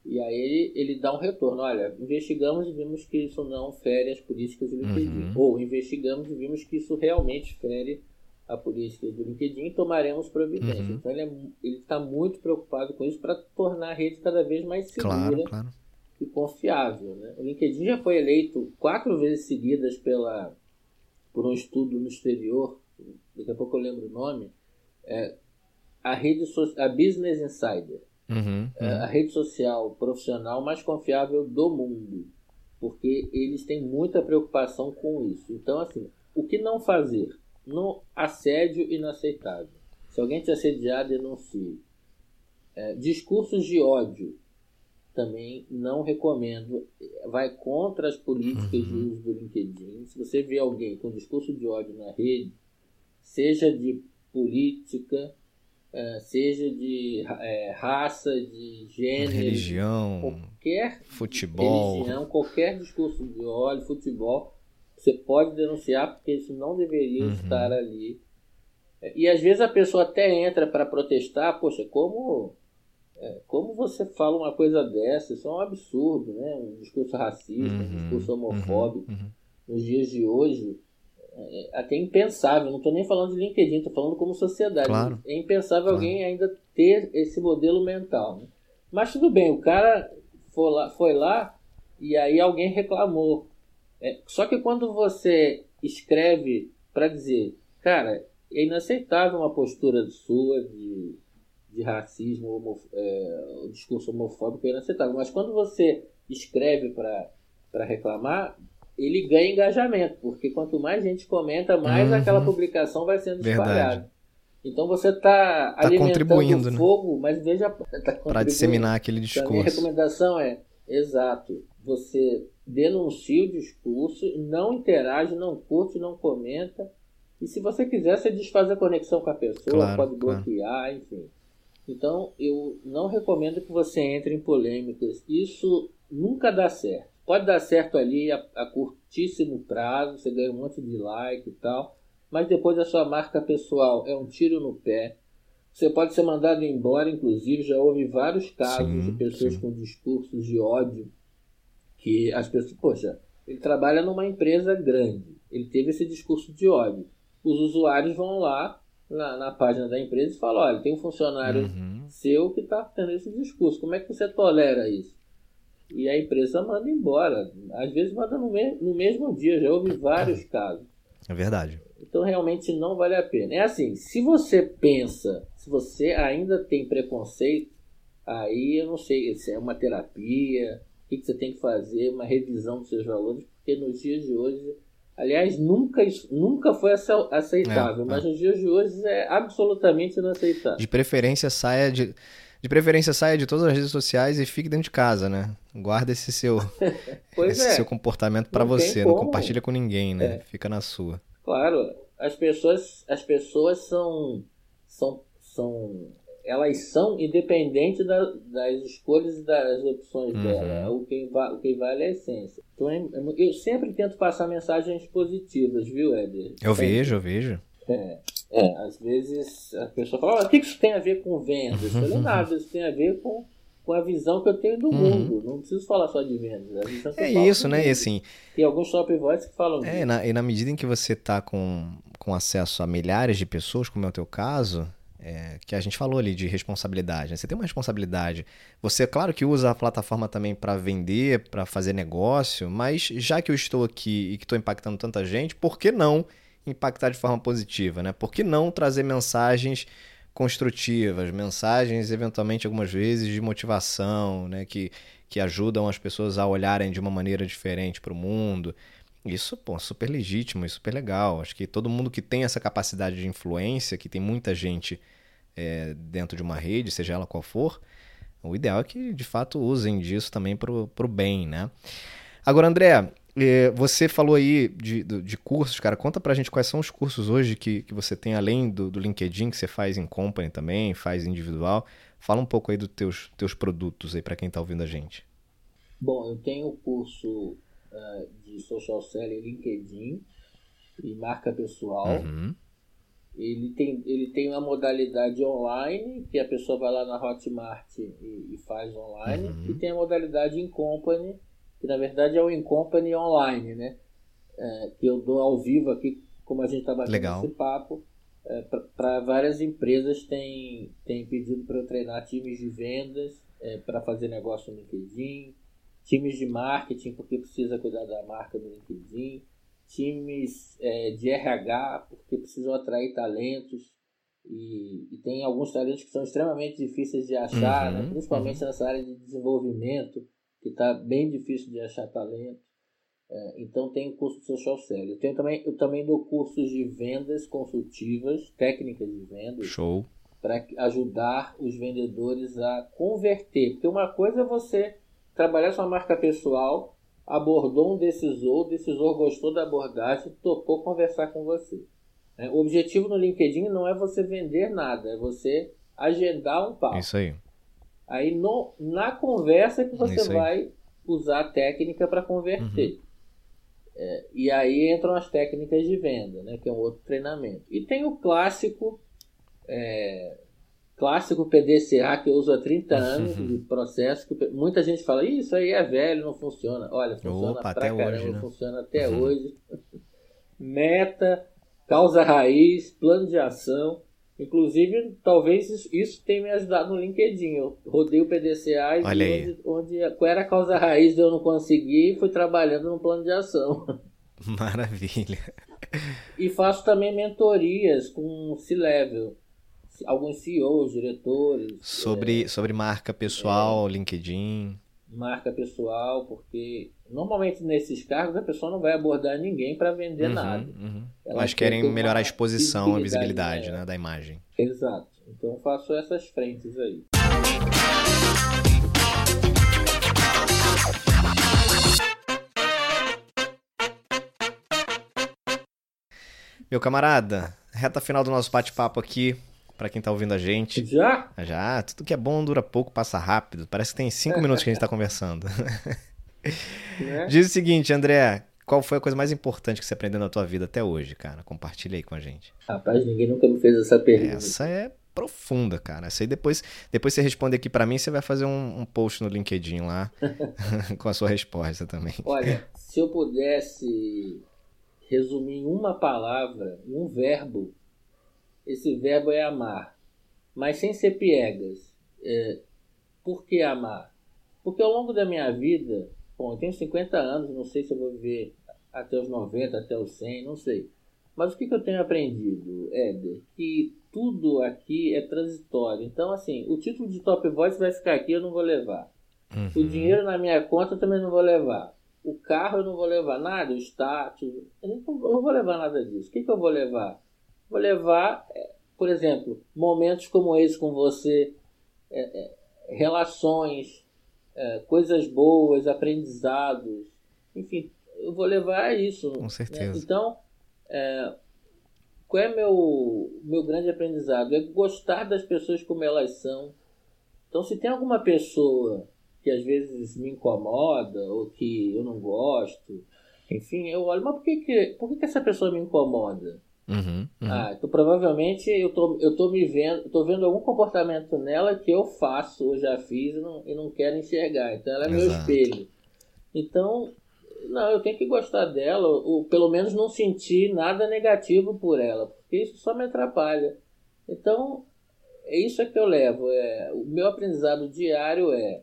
e aí ele dá um retorno, olha, investigamos e vimos que isso não fere as políticas do LinkedIn, ou investigamos e vimos que isso realmente fere a política do LinkedIn, tomaremos providência. Então ele está muito preocupado com isso para tornar a rede cada vez mais segura e confiável, né? O LinkedIn já foi eleito 4 vezes seguidas por um estudo no exterior, daqui a pouco eu lembro o nome, a Business Insider, a rede social profissional mais confiável do mundo, porque eles têm muita preocupação com isso. Então, assim, o que não fazer? No assédio inaceitável. Se alguém te assediar, denuncie. Discursos de ódio. também não recomendo. Vai contra as políticas de uso do LinkedIn. Se você vê alguém com discurso de ódio na rede, seja de política, seja de raça, de gênero, religião, qualquer futebol, religião, qualquer discurso de ódio, futebol, você pode denunciar, porque isso não deveria estar ali. E às vezes a pessoa até entra para protestar, poxa, como você fala uma coisa dessa? Isso é um absurdo, né? Um discurso racista, um discurso homofóbico. Nos dias de hoje, é até impensável. Não estou nem falando de LinkedIn, estou falando como sociedade. Claro. É impensável alguém ainda ter esse modelo mental, né? Mas tudo bem, o cara foi lá e aí alguém reclamou. Só que quando você escreve para dizer, cara, é inaceitável uma postura sua de racismo, o discurso homofóbico é inaceitável. Mas quando você escreve para reclamar, ele ganha engajamento, porque quanto mais gente comenta, mais aquela publicação vai sendo espalhada. Então você está alimentando o fogo, né? Mas veja, para disseminar aquele discurso. Então, a minha recomendação é, você denuncia o discurso, não interage, não curte, não comenta. E se você quiser, você desfaz a conexão com a pessoa, pode bloquear, enfim. Então, eu não recomendo que você entre em polêmicas. Isso nunca dá certo. Pode dar certo ali a curtíssimo prazo, você ganha um monte de like e tal, mas depois a sua marca pessoal é um tiro no pé. Você pode ser mandado embora, inclusive, já houve vários casos de pessoas com discursos de ódio que as pessoas... Poxa, ele trabalha numa empresa grande, ele teve esse discurso de ódio. Os usuários vão lá na página da empresa e falam, olha, tem um funcionário seu que está tendo esse discurso, como é que você tolera isso? E a empresa manda embora. Às vezes manda no mesmo dia, já houve vários casos. É verdade. Então realmente não vale a pena. É assim, se você ainda tem preconceito, aí eu não sei, se é uma terapia, o que você tem que fazer, uma revisão dos seus valores, porque nos dias de hoje, aliás, nunca foi aceitável, mas nos dias de hoje é absolutamente inaceitável. De preferência, saia de todas as redes sociais e fique dentro de casa, né? Guarda esse seu comportamento para você. Não compartilha com ninguém, né? Fica na sua. Claro, as pessoas são independentes das escolhas e das opções dela. O que vale é a essência. Então, eu sempre tento passar mensagens positivas, viu, Éder? Eu vejo. Às vezes a pessoa fala, o que isso tem a ver com vendas? Eu falei, nada, isso tem a ver com a visão que eu tenho do mundo. Não preciso falar só de vendas. A visão que eu falo isso, né? E assim, tem alguns top voices que falam disso. E na medida em que você está com acesso a milhares de pessoas, como é o teu caso, que a gente falou ali de responsabilidade, né? Você tem uma responsabilidade. Você, claro que usa a plataforma também para vender, para fazer negócio, mas já que eu estou aqui e que estou impactando tanta gente, por que não impactar de forma positiva, né? Por que não trazer mensagens construtivas, mensagens, eventualmente, algumas vezes, de motivação, né? Que ajudam as pessoas a olharem de uma maneira diferente para o mundo. Isso, pô, super legítimo e super legal. Acho que todo mundo que tem essa capacidade de influência, que tem muita gente dentro de uma rede, seja ela qual for, o ideal é que, de fato, usem disso também para o bem, né? Agora, André, você falou aí de cursos, cara. Conta pra gente quais são os cursos hoje que você tem, além do LinkedIn, que você faz em company também, faz individual. Fala um pouco aí dos teus produtos aí pra quem tá ouvindo a gente. Bom, eu tenho o curso de Social Selling, LinkedIn e marca pessoal. Ele tem uma modalidade online, que a pessoa vai lá na Hotmart e faz online. E tem a modalidade in company, que na verdade é o In Company Online, né? Que eu dou ao vivo aqui, como a gente está batendo esse papo, para várias empresas tem pedido para eu treinar times de vendas, para fazer negócio no LinkedIn, times de marketing, porque precisa cuidar da marca no LinkedIn, times de RH, porque precisam atrair talentos, e tem alguns talentos que são extremamente difíceis de achar, né? Principalmente nessa área de desenvolvimento, que está bem difícil de achar talento. Então tem o curso de Social Selling. Eu também dou cursos de vendas consultivas, técnicas de vendas, para ajudar os vendedores a converter. Porque uma coisa é você trabalhar sua marca pessoal, abordou um decisor gostou da abordagem, topou conversar com você. O objetivo no LinkedIn não é você vender nada, é você agendar um papo. Isso aí. Aí na conversa que você vai usar a técnica para converter. Uhum. E aí entram as técnicas de venda, né, que é um outro treinamento. E tem o clássico PDCA, que eu uso há 30 anos, de processo, que muita gente fala, isso aí é velho, não funciona. Olha, funciona pra caramba, hoje, né? Funciona até hoje. Meta, causa raiz, plano de ação. Inclusive, talvez isso tenha me ajudado no LinkedIn. Eu rodei o PDCA e qual era a causa raiz de eu não conseguir, fui trabalhando no plano de ação. Maravilha. E faço também mentorias com C-Level, alguns CEOs, diretores. Sobre marca pessoal, LinkedIn. Marca pessoal, porque normalmente nesses cargos a pessoa não vai abordar ninguém para vender nada. Mas querem melhorar a exposição, a visibilidade, né, da imagem. Exato. Então eu faço essas frentes aí. Meu camarada, reta final do nosso bate-papo aqui. Pra quem tá ouvindo a gente. Já? Tudo que é bom dura pouco, passa rápido. Parece que tem 5 minutos que a gente tá conversando. É. Diz o seguinte, André, qual foi a coisa mais importante que você aprendeu na tua vida até hoje, cara? Compartilha aí com a gente. Rapaz, ninguém nunca me fez essa pergunta. Essa é profunda, cara. Essa aí depois você responde aqui pra mim, você vai fazer um post no LinkedIn lá com a sua resposta também. Olha, se eu pudesse resumir em uma palavra, em um verbo, esse verbo é amar, mas sem ser piegas. Por que amar? Porque ao longo da minha vida, eu tenho 50 anos, não sei se eu vou viver até os 90, até os 100, não sei. Mas o que eu tenho aprendido, Éder? Que tudo aqui é transitório. Então, assim, o título de Top Voice vai ficar aqui, eu não vou levar. O dinheiro na minha conta eu também não vou levar. O carro eu não vou levar nada, o status, eu não vou levar nada disso. O que eu vou levar? Vou levar, por exemplo, momentos como esse com você, relações, coisas boas, aprendizados, enfim, eu vou levar isso. Com certeza. Né? Então, qual é meu grande aprendizado? É gostar das pessoas como elas são. Então, se tem alguma pessoa que às vezes me incomoda ou que eu não gosto, enfim, eu olho, mas por que essa pessoa me incomoda? Então provavelmente eu tô vendo algum comportamento nela que eu faço ou já fiz e não quero enxergar. Então ela é meu espelho. Então, eu tenho que gostar dela, ou pelo menos não sentir nada negativo por ela, porque isso só me atrapalha. Então, isso é que eu levo. O meu aprendizado diário é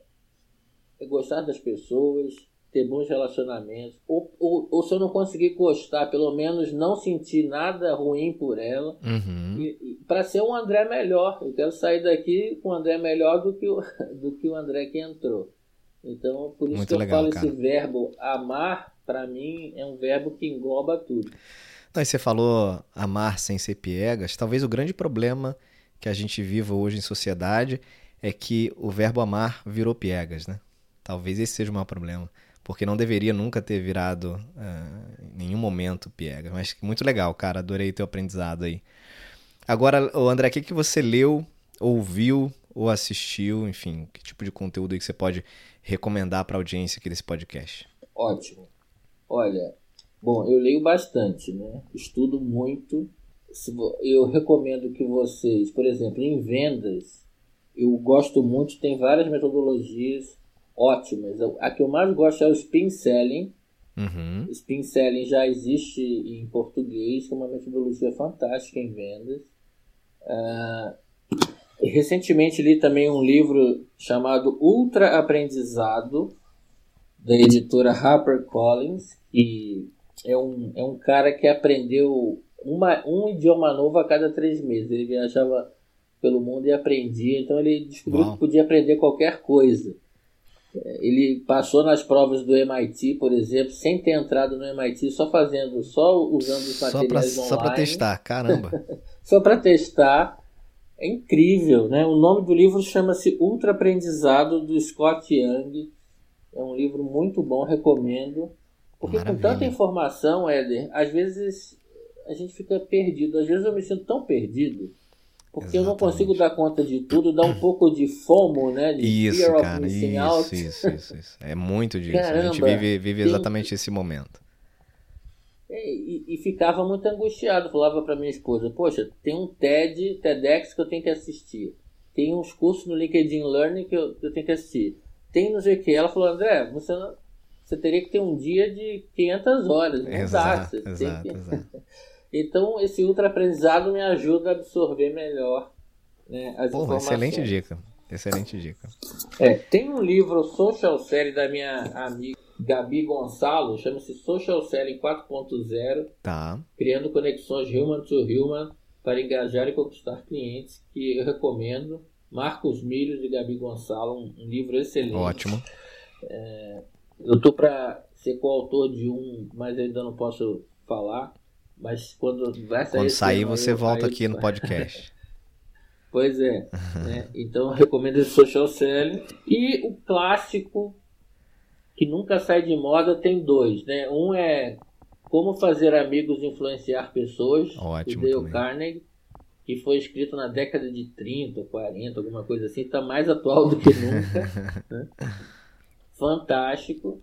gostar das pessoas, ter bons relacionamentos, ou se eu não conseguir gostar, pelo menos não sentir nada ruim por ela, para ser um André melhor. Eu quero sair daqui com um André melhor do que o André que entrou. Então, por isso muito que eu legal, falo, cara. Esse verbo amar, para mim, é um verbo que engloba tudo. Não, e você falou amar sem ser piegas, talvez o grande problema que a gente viva hoje em sociedade é que o verbo amar virou piegas, né? Talvez esse seja o maior problema. Porque não deveria nunca ter virado em nenhum momento piegas. Mas muito legal, cara. Adorei teu aprendizado aí. Agora, André, o que você leu, ouviu ou assistiu? Enfim, que tipo de conteúdo aí que você pode recomendar para a audiência aqui desse podcast? Ótimo. Olha, eu leio bastante, né? Estudo muito. Eu recomendo que vocês, por exemplo, em vendas, eu gosto muito, tem várias metodologias ótimas. A que eu mais gosto é o Spin Selling. Spin Selling já existe em português, que é uma metodologia fantástica em vendas. Recentemente li também um livro chamado Ultra Aprendizado, da editora HarperCollins, e é um cara que aprendeu um idioma novo a cada 3 meses. Ele viajava pelo mundo e aprendia, então ele descobriu que podia aprender qualquer coisa. Ele passou nas provas do MIT, por exemplo, sem ter entrado no MIT, usando os materiais online. Só para testar, caramba. Só para testar. É incrível, né? O nome do livro chama-se Ultra Aprendizado, do Scott Young. É um livro muito bom, recomendo. Porque maravilha, com tanta informação, Éder, às vezes a gente fica perdido. Às vezes eu me sinto tão perdido, porque exatamente, eu não consigo dar conta de tudo, dá um pouco de FOMO, né? De isso, cara, isso. É muito disso. Caramba, a gente vive exatamente esse momento. E ficava muito angustiado. Falava pra minha esposa, poxa, tem um TEDx que eu tenho que assistir. Tem uns cursos no LinkedIn Learning que eu tenho que assistir. Tem não sei o que. Ela falou, André, você teria que ter um dia de 500 horas. Não exato, dá. Exato. Então, esse ultra aprendizado me ajuda a absorver melhor, né, as informações. Excelente dica. Excelente dica. Tem um livro, Social Selling, da minha amiga Gabi Gonçalo, chama-se Social Selling 4.0, Criando conexões human to human para engajar e conquistar clientes, que eu recomendo. Marcos Milho, de Gabi Gonçalo, um livro excelente. Ótimo. Eu estou para ser coautor de um, mas ainda não posso falar, mas quando sair você volta aqui no podcast. Pois é. Né? Então, eu recomendo esse Social Selling. E o clássico, que nunca sai de moda, tem dois, né? Um é Como Fazer Amigos Influenciar Pessoas, ótimo, de Dale Carnegie, que foi escrito na década de 30, 40, alguma coisa assim, está mais atual do que nunca. Né? Fantástico.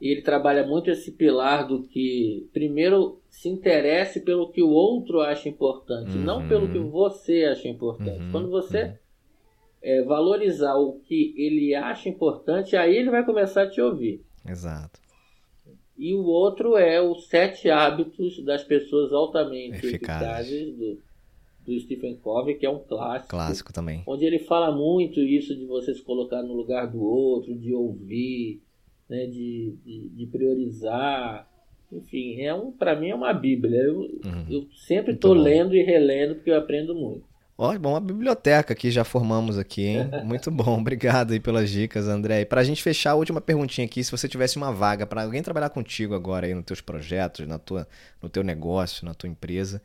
E ele trabalha muito esse pilar do que, primeiro, se interesse pelo que o outro acha importante, não pelo que você acha importante. Quando você valorizar o que ele acha importante, aí ele vai começar a te ouvir. Exato. E o outro é os 7 hábitos das pessoas altamente eficazes do Stephen Covey, que é um clássico. Clássico também. Onde ele fala muito isso de você se colocar no lugar do outro, de ouvir, né, de priorizar. Enfim, para mim é uma bíblia. Eu sempre estou lendo e relendo, porque eu aprendo muito. Olha, bom, a biblioteca que já formamos aqui, hein? Muito bom, obrigado aí pelas dicas, André. E para a gente fechar, a última perguntinha aqui, se você tivesse uma vaga para alguém trabalhar contigo agora aí nos teus projetos, no teu negócio, na tua empresa,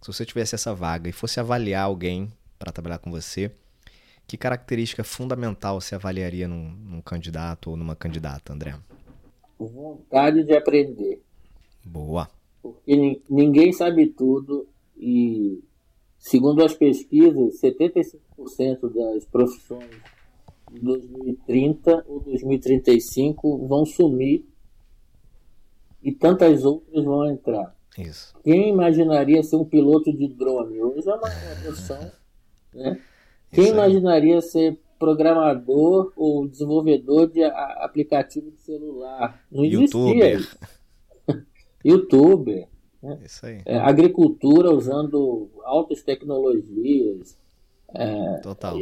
se você tivesse essa vaga e fosse avaliar alguém para trabalhar com você, que característica fundamental você avaliaria num candidato ou numa candidata, André? Vontade de aprender. Boa. Porque ninguém sabe tudo e... Segundo as pesquisas, 75% das profissões de 2030 ou 2035 vão sumir e tantas outras vão entrar. Isso. Quem imaginaria ser um piloto de drone? Hoje é uma profissão, né? Quem imaginaria ser programador ou desenvolvedor de aplicativo de celular? Não existia isso. YouTuber. Né? Isso aí. Agricultura usando altas tecnologias. Total.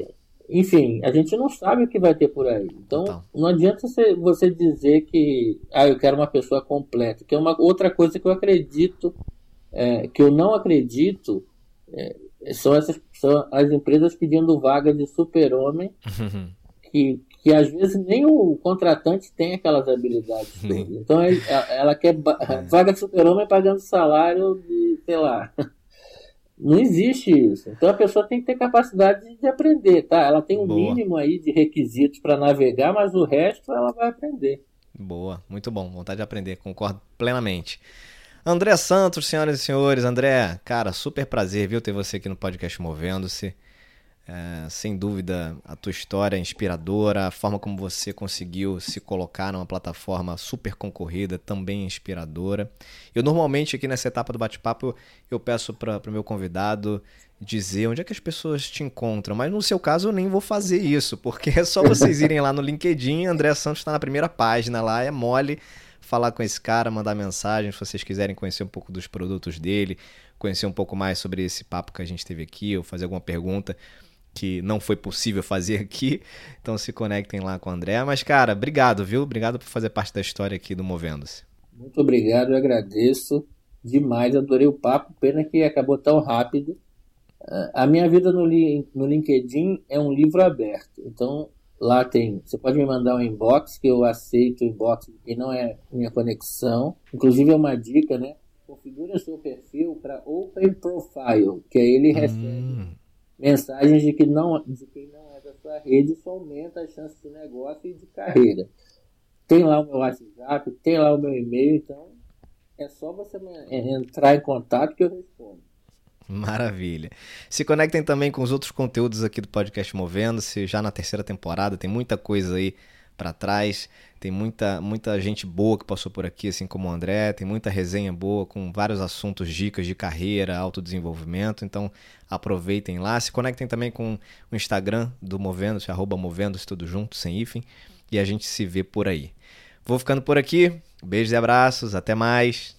Enfim, a gente não sabe o que vai ter por aí. Então, não adianta você dizer que eu quero uma pessoa completa, que é uma outra coisa que eu acredito, que eu não acredito, são as empresas pedindo vaga de super-homem, que às vezes nem o contratante tem aquelas habilidades todas. Então ela quer vaga de super-homem pagando salário de, sei lá. Não existe isso. Então a pessoa tem que ter capacidade de aprender, tá? Ela tem um mínimo aí de requisitos para navegar, mas o resto ela vai aprender. Boa, muito bom. Vontade de aprender, concordo plenamente. André Santos, senhoras e senhores. André, cara, super prazer, viu, ter você aqui no podcast Movendo-se. Sem dúvida, a tua história é inspiradora, a forma como você conseguiu se colocar numa plataforma super concorrida também é inspiradora. Eu normalmente aqui nessa etapa do bate-papo eu peço para o meu convidado dizer onde é que as pessoas te encontram, mas no seu caso eu nem vou fazer isso, porque é só vocês irem lá no LinkedIn, André Santos está na primeira página lá, é mole falar com esse cara, mandar mensagem, se vocês quiserem conhecer um pouco dos produtos dele, conhecer um pouco mais sobre esse papo que a gente teve aqui, ou fazer alguma pergunta que não foi possível fazer aqui, então se conectem lá com o André. Mas, cara, obrigado, viu? Obrigado por fazer parte da história aqui do Movendo-se. Muito obrigado, eu agradeço demais, adorei o papo, pena que acabou tão rápido. A minha vida no LinkedIn é um livro aberto, então lá tem, você pode me mandar um inbox, que eu aceito o inbox, que não é minha conexão, inclusive é uma dica, né? Configura seu perfil para Open Profile, que aí ele recebe mensagens de quem não é da sua rede, isso aumenta as chances de negócio e de carreira. tem lá o meu WhatsApp, tem lá o meu e-mail, então é só você entrar em contato que eu respondo. Maravilha. Se conectem também com os outros conteúdos aqui do podcast Movendo-se, já na 3ª temporada, tem muita coisa aí para trás, tem muita gente boa que passou por aqui, assim como o André, tem muita resenha boa com vários assuntos, dicas de carreira, autodesenvolvimento, então aproveitem lá, se conectem também com o Instagram do Movendo-se, @Movendo-se, tudo junto, sem hífen, e a gente se vê por aí. Vou ficando por aqui, beijos e abraços, até mais!